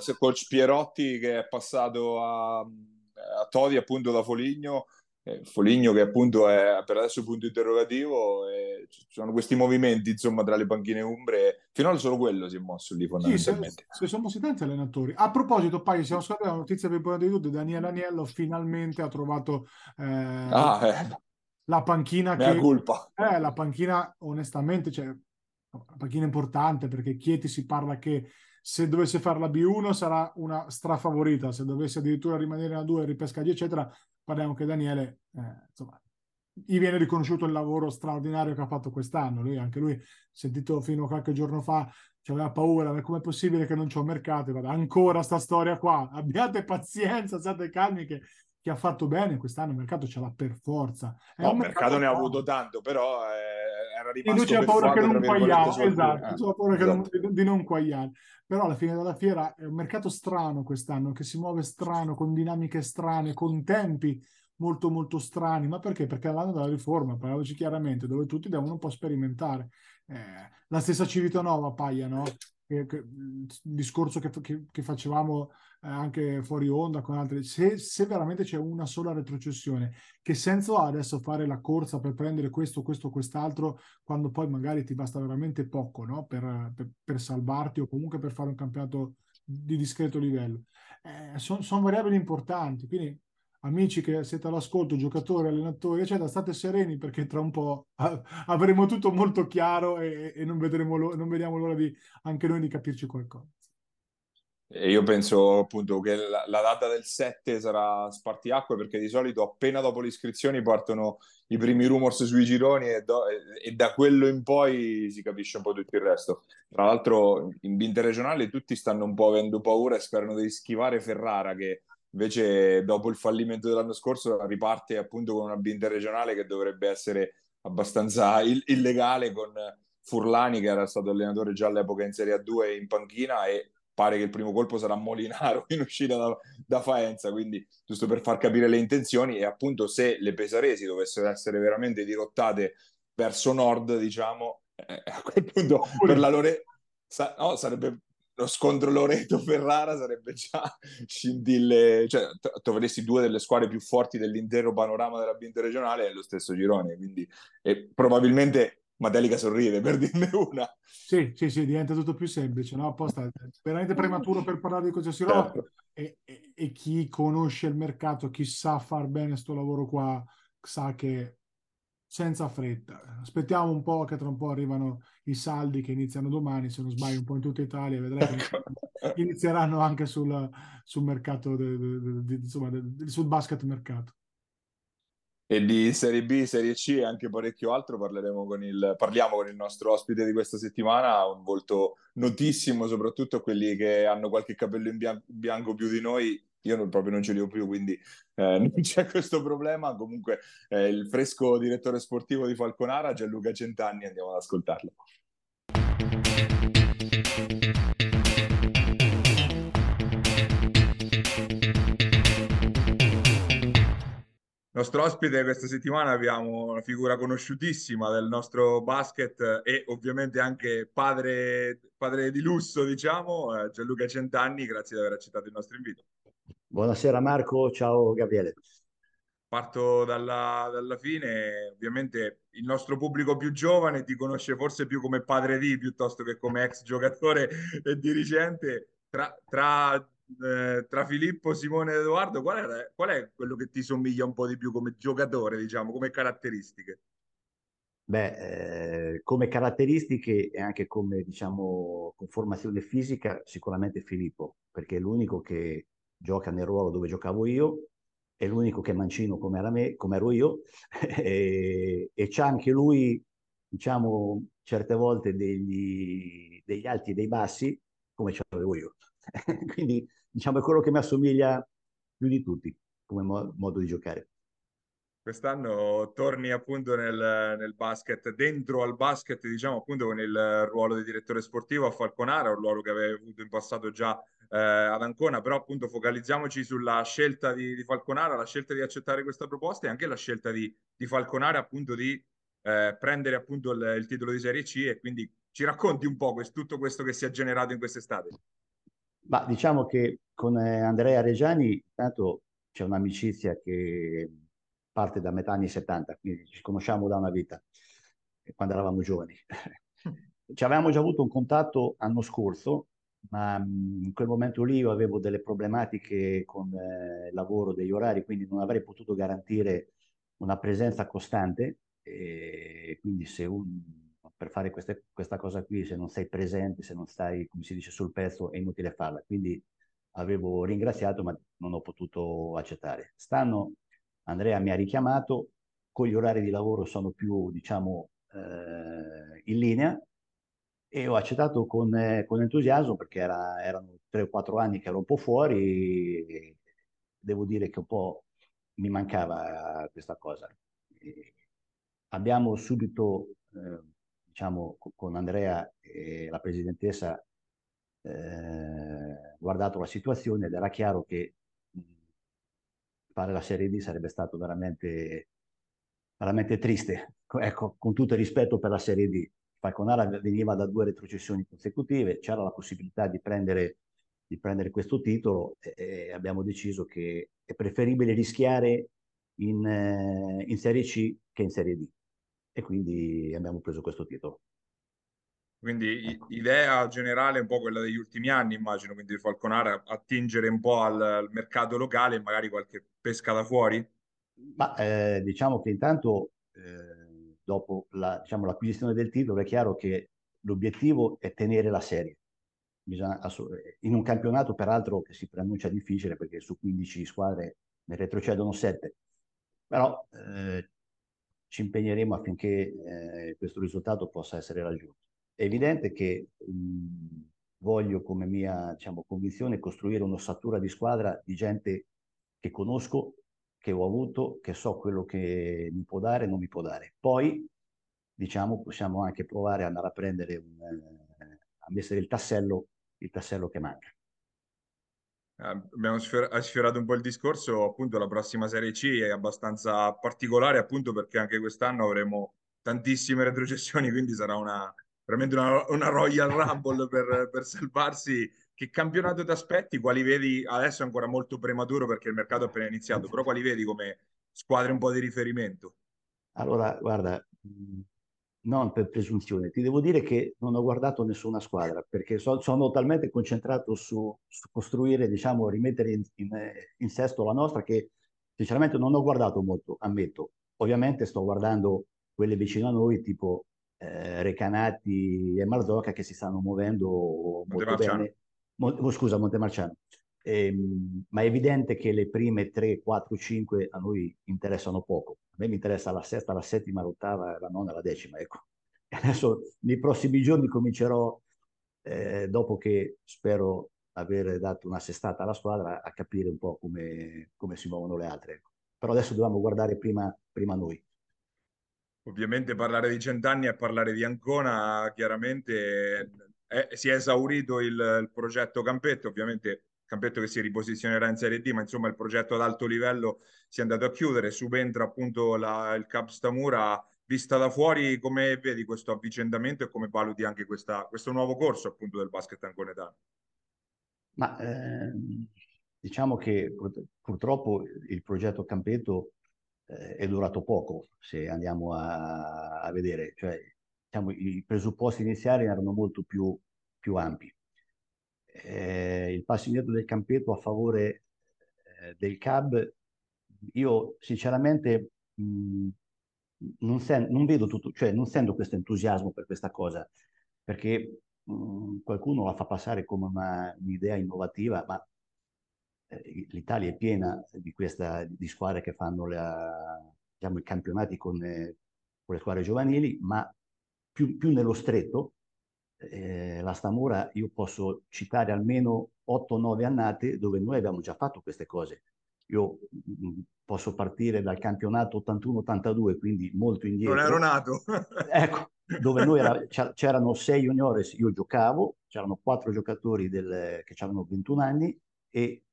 Sì, Coach Pierotti che è passato a, a Todi appunto da Foligno, eh, Foligno che appunto è per adesso punto interrogativo, e ci sono questi movimenti insomma tra le panchine umbre. Finora solo quello si è mosso lì fondamentalmente. Sì, si sono mossi tanti allenatori. A proposito, poi siamo scordati la notizia più buona di tutte: Daniele Aniello finalmente ha trovato eh, ah, eh. la panchina che... colpa. Eh, la panchina onestamente, cioè la panchina importante, perché Chieti si parla che se dovesse fare la B uno sarà una strafavorita, se dovesse addirittura rimanere la due, ripescaggi eccetera, parliamo che Daniele eh, insomma gli viene riconosciuto il lavoro straordinario che ha fatto quest'anno. Lui, anche lui, sentito fino a qualche giorno fa, cioè, aveva paura, ma com'è possibile che non c'è un mercato? Vada, ancora sta storia qua, abbiate pazienza, state calmi che che ha fatto bene quest'anno, il mercato ce l'ha per forza. È no, il mercato, mercato ne ha avuto tanto, però eh, era rimasto per paura che non quagliare, esatto, c'è paura che non, di non quagliare. Però alla fine della fiera è un mercato strano quest'anno, che si muove strano, con dinamiche strane, con tempi molto molto strani. Ma perché? Perché all'anno della riforma, parliamoci chiaramente, dove tutti devono un po' sperimentare. Eh, la stessa Civitanova, Paia, no? Che, che, il discorso che, che, che facevamo eh, anche fuori onda con altri, se, se veramente c'è una sola retrocessione, che senso ha adesso fare la corsa per prendere questo, questo, quest'altro, quando poi magari ti basta veramente poco, no? per, per, per salvarti o comunque per fare un campionato di discreto livello. Eh, sono son variabili importanti, quindi amici che siete all'ascolto, giocatori, allenatori, eccetera, state sereni, perché tra un po' avremo tutto molto chiaro e, e non, vedremo lo, non vediamo l'ora di anche noi di capirci qualcosa. E io penso appunto che la, la data del sette sarà spartiacque, perché di solito appena dopo le iscrizioni partono i primi rumors sui gironi e, do, e, e da quello in poi si capisce un po' tutto il resto. Tra l'altro in binta regionale tutti stanno un po' avendo paura e sperano di schivare Ferrara, che invece dopo il fallimento dell'anno scorso riparte appunto con una binta regionale che dovrebbe essere abbastanza ill- illegale, con Furlani che era stato allenatore già all'epoca in Serie A due in panchina, e pare che il primo colpo sarà Molinaro in uscita da, da Faenza. Quindi giusto per far capire le intenzioni, e appunto se le pesaresi dovessero essere veramente dirottate verso nord, diciamo, eh, a quel punto per la Lore... Sa- no, sarebbe... lo scontro Loreto-Ferrara sarebbe già scintille, cioè troveresti due delle squadre più forti dell'intero panorama della binta regionale e lo stesso girone, quindi e probabilmente Matelica sorride, per dirne una. Sì, sì, sì, diventa tutto più semplice, no? Apposta, veramente prematuro per parlare di cosa si roba, certo. e, e, e chi conosce il mercato, chi sa far bene sto lavoro qua, sa che senza fretta, aspettiamo un po' che tra un po' arrivano i saldi che iniziano domani, se non sbaglio un po' in tutta Italia, vedrai che inizieranno anche sul, sul mercato de, de, de, insomma, de, sul basket mercato. E di Serie B, Serie C e anche parecchio altro parleremo con il, parliamo con il nostro ospite di questa settimana, un volto notissimo soprattutto a quelli che hanno qualche capello in bianco, bianco più di noi. Io non, proprio non ce li ho più, quindi eh, non c'è questo problema. Comunque eh, il fresco direttore sportivo di Falconara, Gianluca Centanni, andiamo ad ascoltarlo. Nostro ospite questa settimana, abbiamo una figura conosciutissima del nostro basket e ovviamente anche padre, padre di lusso, diciamo, eh, Gianluca Centanni, grazie di aver accettato il nostro invito. Buonasera Marco, ciao Gabriele. Parto dalla, dalla fine. Ovviamente il nostro pubblico più giovane ti conosce forse più come padre di, piuttosto che come ex giocatore e dirigente. Tra, tra, eh, tra Filippo, Simone ed Edoardo, qual è, qual è quello che ti somiglia un po' di più come giocatore, diciamo, come caratteristiche? Beh, eh, come caratteristiche e anche come, diciamo, conformazione fisica, sicuramente Filippo, perché è l'unico che gioca nel ruolo dove giocavo io, è l'unico che è mancino come, era me, come ero io, e, e c'ha anche lui, diciamo, certe volte degli, degli alti e dei bassi, come ce l'avevo io. Quindi, diciamo, è quello che mi assomiglia più di tutti come mo- modo di giocare. Quest'anno torni appunto nel, nel basket, dentro al basket, diciamo, appunto con il ruolo di direttore sportivo a Falconara, un ruolo che avevi avuto in passato già Eh, ad Ancona, però appunto focalizziamoci sulla scelta di, di Falconara, la scelta di accettare questa proposta e anche la scelta di, di Falconara appunto di eh, prendere appunto il, il titolo di Serie C, e quindi Ci racconti un po' questo, tutto questo che si è generato in quest'estate? Ma diciamo che con Andrea Reggiani intanto c'è un'amicizia che parte da metà anni settanta, quindi ci conosciamo da una vita, quando eravamo giovani. Ci avevamo già avuto un contatto l'anno scorso, ma in quel momento lì io avevo delle problematiche con eh, il lavoro, degli orari, quindi non avrei potuto garantire una presenza costante, e quindi se un... per fare queste, questa cosa qui, se non sei presente, se non stai, come si dice, sul pezzo, è inutile farla. Quindi avevo ringraziato, ma non ho potuto accettare. Stanno Andrea mi ha richiamato, con gli orari di lavoro sono più, diciamo, eh, in linea, e ho accettato con, eh, con entusiasmo, perché era, erano tre o quattro anni che ero un po' fuori, e devo dire che un po' mi mancava questa cosa. E abbiamo subito... Eh, diciamo, con Andrea e la presidentessa eh, guardato la situazione, ed era chiaro che fare la Serie D sarebbe stato veramente, veramente triste, ecco, con tutto il rispetto per la Serie D. Falconara veniva da due retrocessioni consecutive, c'era la possibilità di prendere, di prendere questo titolo, e abbiamo deciso che è preferibile rischiare in, in Serie C che in Serie D. E quindi abbiamo preso questo titolo. Quindi ecco. Idea generale è un po' quella degli ultimi anni, immagino, quindi il Falconara attingere un po' al, al mercato locale e magari qualche pesca da fuori? Ma eh, diciamo che intanto eh, dopo la, diciamo, l'acquisizione del titolo è chiaro che l'obiettivo è tenere la serie. Bisogna, in un campionato peraltro che si preannuncia difficile, perché su quindici squadre ne retrocedono sette, però eh, ci impegneremo affinché eh, questo risultato possa essere raggiunto. È evidente che mh, voglio, come mia, diciamo, convinzione, costruire un'ossatura di squadra di gente che conosco, che ho avuto, che so quello che mi può dare e non mi può dare. Poi, diciamo, possiamo anche provare ad andare a prendere, un, eh, a mettere il tassello, il tassello che manca. Abbiamo sfiorato un po' il discorso, appunto la prossima Serie C è abbastanza particolare, appunto perché anche quest'anno avremo tantissime retrocessioni, quindi sarà una, veramente una, una Royal Rumble per, per salvarsi. Che campionato ti aspetti? Quali vedi? Adesso è ancora molto prematuro perché il mercato è appena iniziato, però quali vedi come squadre un po' di riferimento? Allora, guarda, non per presunzione, ti devo dire che non ho guardato nessuna squadra, perché so, sono talmente concentrato su, su costruire, diciamo, rimettere in, in, in sesto la nostra, che sinceramente non ho guardato molto, ammetto. Ovviamente sto guardando quelle vicino a noi, tipo eh, Recanati e Marzocca, che si stanno muovendo molto bene. Mon- oh, scusa, Montemarciano. Ehm, ma è evidente che le prime tre, quattro, cinque a noi interessano poco. A me mi interessa la sesta, la settima, l'ottava, la nona, la decima, ecco. Adesso nei prossimi giorni comincerò, eh, dopo che spero aver dato una sestata alla squadra, a capire un po' come, come si muovono le altre, ecco. Però adesso dobbiamo guardare prima, prima noi. Ovviamente parlare di Centanni e parlare di Ancona, chiaramente è, si è esaurito il, il progetto Campetto, ovviamente Campetto che si riposizionerà in Serie D, ma insomma il progetto ad alto livello si è andato a chiudere, subentra appunto la, il Cap Stamura. Vista da fuori, come vedi questo avvicendamento e come valuti anche questa, questo nuovo corso appunto del basket anconetano? Ma eh, diciamo che purtroppo il progetto Campetto eh, è durato poco, se andiamo a, a vedere, cioè, diciamo, i presupposti iniziali erano molto più, più ampi. Eh, il passo indietro del Campetto a favore eh, del C A B, io sinceramente mh, non, sen non vedo tutto, cioè non sento questo entusiasmo per questa cosa, perché mh, qualcuno la fa passare come un'idea innovativa, ma eh, l'Italia è piena di, questa, di squadre che fanno la, diciamo, i campionati con, eh, con le squadre giovanili, ma più, più nello stretto. Eh, la Stamura, io posso citare almeno otto nove annate dove noi abbiamo già fatto queste cose. Io mh, posso partire dal campionato ottantuno ottantadue, quindi molto indietro. Non ero nato. Ecco, dove noi c'erano sei juniores, io giocavo, c'erano quattro giocatori del, che avevano ventuno anni, e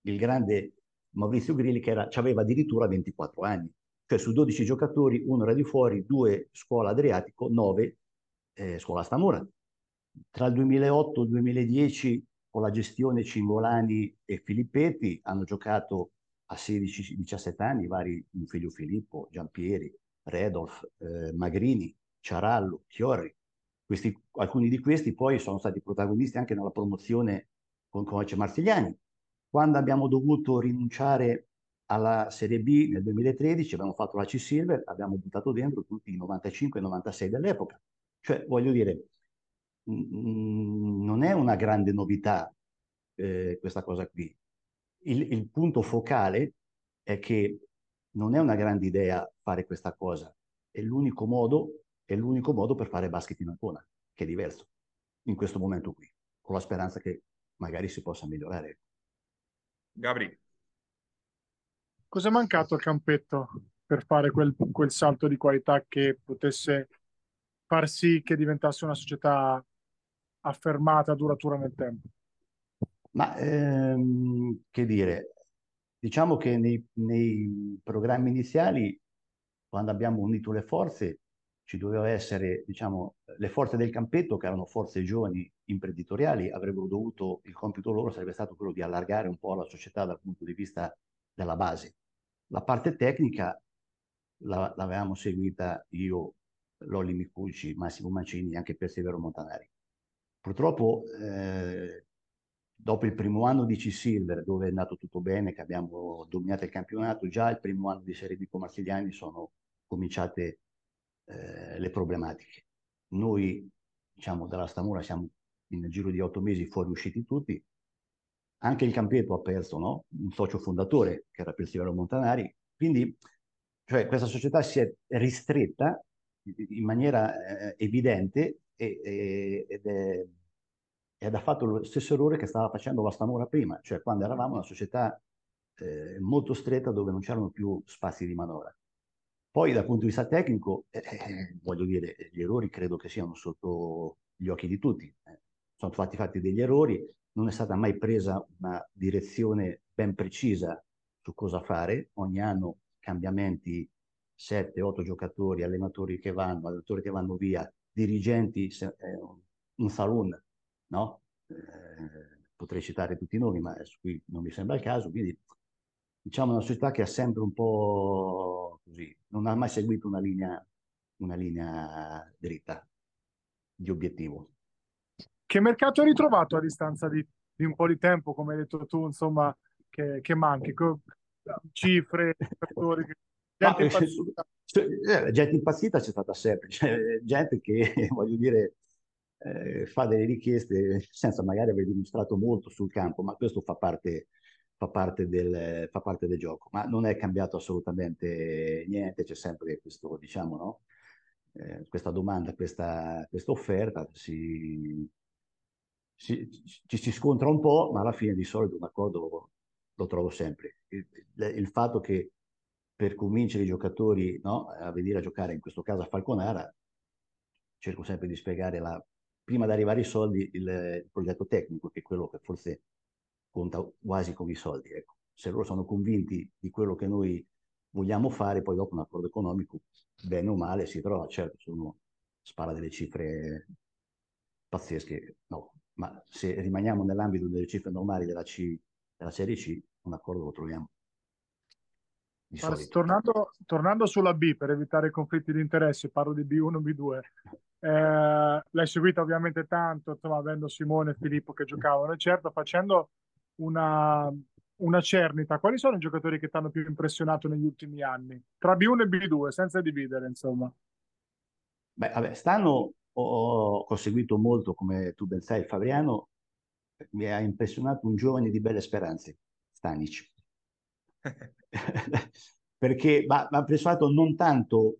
il grande Maurizio Grilli che era, aveva addirittura ventiquattro anni. Cioè su dodici giocatori, uno era di fuori, due scuola Adriatico, nove eh, Scuola Stamura. Tra il duemilaotto e il duemiladieci, con la gestione Cingolani e Filippetti, hanno giocato a sedici diciassette anni vari Bonfiglio Filippo, Giampieri, Redolf, eh, Magrini, Ciarallo, Chiorri. Questi, alcuni di questi poi sono stati protagonisti anche nella promozione con Coach Martigliani. Quando abbiamo dovuto rinunciare alla Serie B nel duemilatredici, abbiamo fatto la C-Silver, abbiamo buttato dentro tutti i novantacinque e novantasei dell'epoca. Cioè, voglio dire, mh, non è una grande novità eh, questa cosa qui. Il, il punto focale è che non è una grande idea fare questa cosa, è l'unico modo è l'unico modo per fare basket in Ancona, che è diverso in questo momento qui, con la speranza che magari si possa migliorare. Gabri, cosa è mancato al campetto per fare quel, quel salto di qualità che potesse far sì che diventasse una società affermata, duratura nel tempo? Ma ehm, che dire, diciamo che nei, nei programmi iniziali, quando abbiamo unito le forze, ci doveva essere, diciamo, le forze del campetto, che erano forze giovani imprenditoriali, avrebbero dovuto, il compito loro sarebbe stato quello di allargare un po' la società dal punto di vista della base. La parte tecnica l'avevamo la, seguita io, Lolli Micucci, Massimo Mancini e anche Persevero Montanari. Purtroppo eh, dopo il primo anno di C-Silver, dove è andato tutto bene, che abbiamo dominato il campionato, già il primo anno di Serie B con Martigliani sono cominciate Eh, le problematiche. Noi, diciamo, dalla Stamura siamo nel giro di otto mesi fuoriusciti tutti. Anche il campetto ha perso, no? Un socio fondatore che era Persevero Montanari, quindi cioè, questa società si è ristretta in maniera eh, evidente e, e, ed, è, ed ha fatto lo stesso errore che stava facendo la Stamura prima, cioè quando eravamo una società eh, molto stretta, dove non c'erano più spazi di manovra. Poi dal punto di vista tecnico, eh, eh, voglio dire, gli errori credo che siano sotto gli occhi di tutti. Eh. Sono stati fatti degli errori, non è stata mai presa una direzione ben precisa su cosa fare. Ogni anno cambiamenti, sette otto giocatori, allenatori che vanno, allenatori che vanno via, dirigenti, se, eh, un saloon, no? Eh, potrei citare tutti i nomi, ma qui non mi sembra il caso, quindi diciamo una società che ha sempre un po' così, non ha mai seguito una linea, una linea dritta di obiettivo. Che mercato hai ritrovato a distanza di, di un po' di tempo, come hai detto tu, insomma, che, che manchi? Cifre, gente impazzita? No, gente impazzita c'è stata sempre, cioè, gente che, voglio dire, eh, fa delle richieste senza magari aver dimostrato molto sul campo, ma questo fa parte... Fa parte, del, fa parte del gioco, ma non è cambiato assolutamente niente. C'è sempre questo, diciamo, no? eh, questa domanda, questa, questa offerta, si, si, ci si scontra un po', ma alla fine di solito un accordo lo, lo trovo sempre. Il, il fatto che per convincere i giocatori, no, a venire a giocare, in questo caso a Falconara, cerco sempre di spiegare, la, prima di arrivare ai soldi, il, il progetto tecnico, che è quello che forse conta quasi come i soldi, ecco. Se loro sono convinti di quello che noi vogliamo fare, poi dopo un accordo economico, bene o male, si trova. Certo, se uno spara delle cifre pazzesche, no, ma se rimaniamo nell'ambito delle cifre normali della, C, della Serie C, un accordo lo troviamo. Tornando, tornando sulla B, per evitare conflitti di interesse, parlo di B uno B due, eh, l'hai seguita ovviamente tanto, insomma, avendo Simone e Filippo che giocavano, e certo, facendo Una, una cernita, quali sono i giocatori che ti hanno più impressionato negli ultimi anni tra B uno e B due, senza dividere, insomma? Beh, vabbè, stanno ho, ho seguito molto, come tu ben sai, Fabriano. Mi ha impressionato un giovane di belle speranze, Stanic. Perché mi ha impressionato non tanto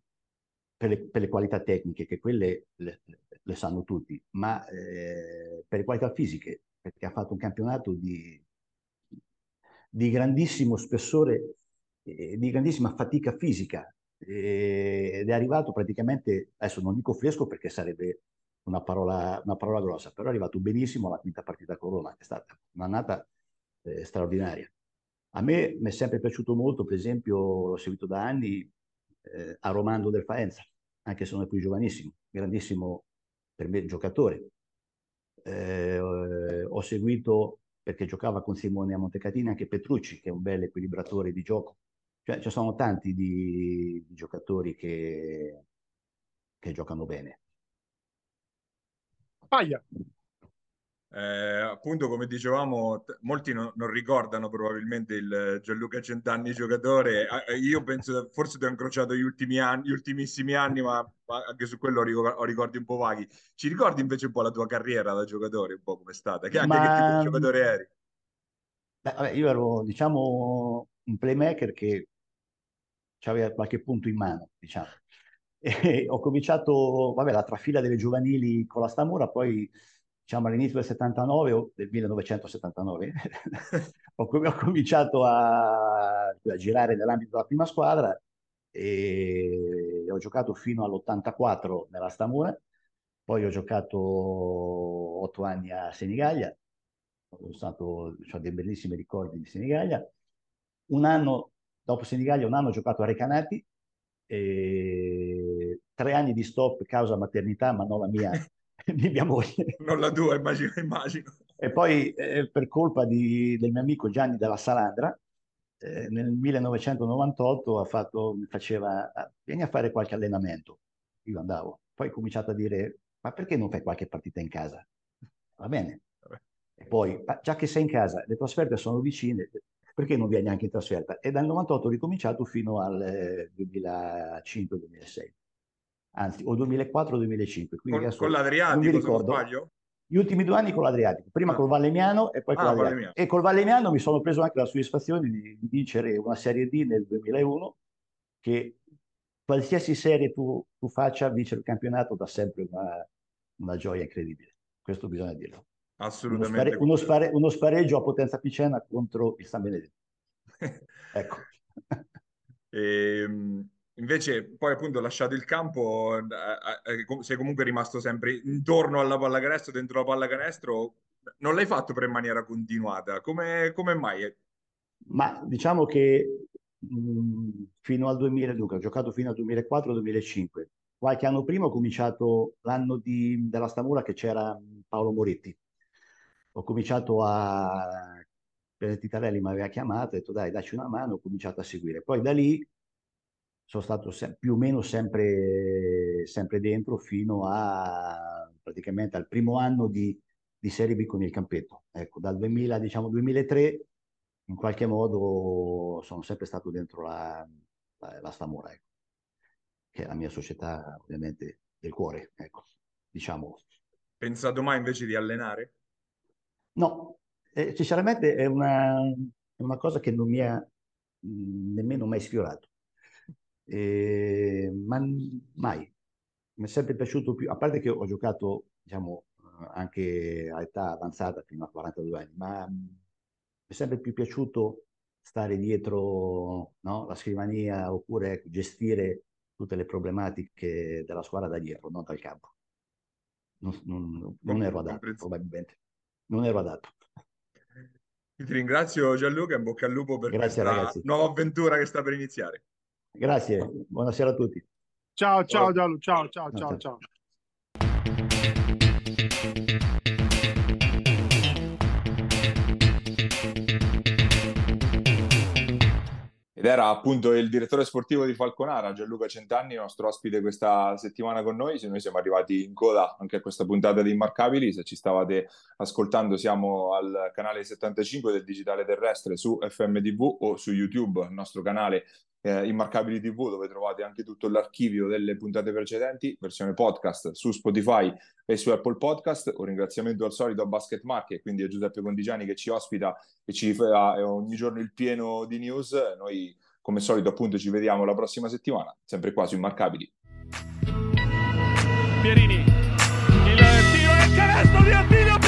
per le, per le qualità tecniche, che quelle le, le sanno tutti, ma eh, per le qualità fisiche, perché ha fatto un campionato di di grandissimo spessore, eh, di grandissima fatica fisica, eh, ed è arrivato praticamente, adesso non dico fresco perché sarebbe una parola, una parola grossa, però è arrivato benissimo alla quinta partita con Roma, è stata un'annata eh, straordinaria. A me mi è sempre piaciuto molto, per esempio, l'ho seguito da anni, eh, a Romando del Faenza, anche se non è più giovanissimo, grandissimo per me giocatore. Eh, ho seguito, perché giocava con Simone a Montecatini, anche Petrucci, che è un bel equilibratore di gioco. Cioè, ci sono tanti di, di giocatori che, che giocano bene. Paia. Eh, appunto, come dicevamo, molti no, non ricordano probabilmente il Gianluca Centanni giocatore. Eh, io penso, forse ti ho incrociato gli ultimi anni, gli ultimissimi anni, ma anche su quello ho ricordi un po' vaghi. Ci ricordi invece un po' la tua carriera da giocatore, un po' com'è stata? Che, ma... anche che tipo di giocatore eri? Beh, vabbè, io ero, diciamo, un playmaker che aveva qualche punto in mano, diciamo. E ho cominciato, vabbè, la trafila delle giovanili con la Stamura, poi, diciamo, all'inizio del settantanove o del millenovecentosettantanove ho, com ho cominciato a, a girare nell'ambito della prima squadra e ho giocato fino all'ottantaquattro nella Stamura, poi ho giocato otto anni a Senigallia, ho stato, cioè, dei bellissimi ricordi di Senigallia. Un anno dopo Senigallia, un anno ho giocato a Recanati, e tre anni di stop causa maternità, ma non la mia. Di mia moglie, non la tua, immagino, immagino. E poi eh, per colpa di, del mio amico Gianni della Salandra, eh, nel millenovecentonovantotto ha fatto, mi faceva, ah, vieni a fare qualche allenamento. Io andavo, poi ho cominciato a dire, ma perché non fai qualche partita in casa? Va bene. Vabbè. E poi, già che sei in casa, le trasferte sono vicine, perché non vieni anche in trasferta? E dal novantotto ho ricominciato fino al eh, duemilacinque duemilasei. Anzi, o duemilaquattro duemilacinque. Quindi con, con l'Adriatico, se non sbaglio? Gli ultimi due anni con l'Adriatico, prima ah. col Valemiano e poi con ah, l'Adriatico. E col Valemiano mi sono preso anche la soddisfazione di, di vincere una Serie D nel duemilauno, che qualsiasi serie tu, tu faccia, vincere il campionato dà sempre una, una gioia incredibile. Questo bisogna dirlo. Assolutamente. Uno, spare, uno, spare, uno spareggio a Potenza Picena contro il San Benedetto. Ecco. Ehm... Invece poi appunto lasciato il campo, eh, sei comunque rimasto sempre intorno alla pallacanestro, dentro la pallacanestro, non l'hai fatto per in maniera continuata, come, come mai? Ma diciamo che mh, fino al duemila, dunque, ho giocato fino al duemilaquattro duemilacinque, qualche anno prima ho cominciato l'anno della Stamura che c'era Paolo Moretti, ho cominciato a, per Titarelli mi aveva chiamato, ho detto dai dacci una mano, ho cominciato a seguire, poi da lì sono stato più o meno sempre, sempre dentro fino a praticamente al primo anno di, di Serie B con il campetto. Ecco, dal duemila, diciamo duemilatré, in qualche modo sono sempre stato dentro la, la, la Stamura, ecco, che è la mia società ovviamente del cuore. Ecco, diciamo. Pensato mai invece di allenare? No, eh, sinceramente è una, è una cosa che non mi ha mh, nemmeno mai sfiorato. Eh, ma mai mi è sempre piaciuto più, a parte che ho giocato, diciamo, anche a età avanzata fino a quarantadue anni, ma mi è sempre più piaciuto stare dietro, no, la scrivania, oppure gestire tutte le problematiche della squadra da dietro, non dal campo. Non, non, non ero adatto, probabilmente non ero adatto. Ti ringrazio Gianluca, in bocca al lupo per Grazie, questa ragazzi. nuova avventura che sta per iniziare. Grazie, buonasera a tutti. Ciao, ciao, ciao, ciao, ciao, ciao, ciao. Ed era appunto il direttore sportivo di Falconara, Gianluca Centanni, nostro ospite questa settimana con noi. Se noi siamo arrivati in coda anche a questa puntata di Immarcabili, se ci stavate ascoltando siamo al canale settantacinque del Digitale Terrestre su F M T V o su YouTube, il nostro canale Eh, Immarcabili T V, dove trovate anche tutto l'archivio delle puntate precedenti, versione podcast su Spotify e su Apple Podcast. Un ringraziamento al solito a Basket Market, quindi a Giuseppe Condigiani che ci ospita e ci fa ogni giorno il pieno di news. Noi come solito appunto ci vediamo la prossima settimana, sempre qua su Immarcabili. Pierini, il tiro e il canestro di Attilio.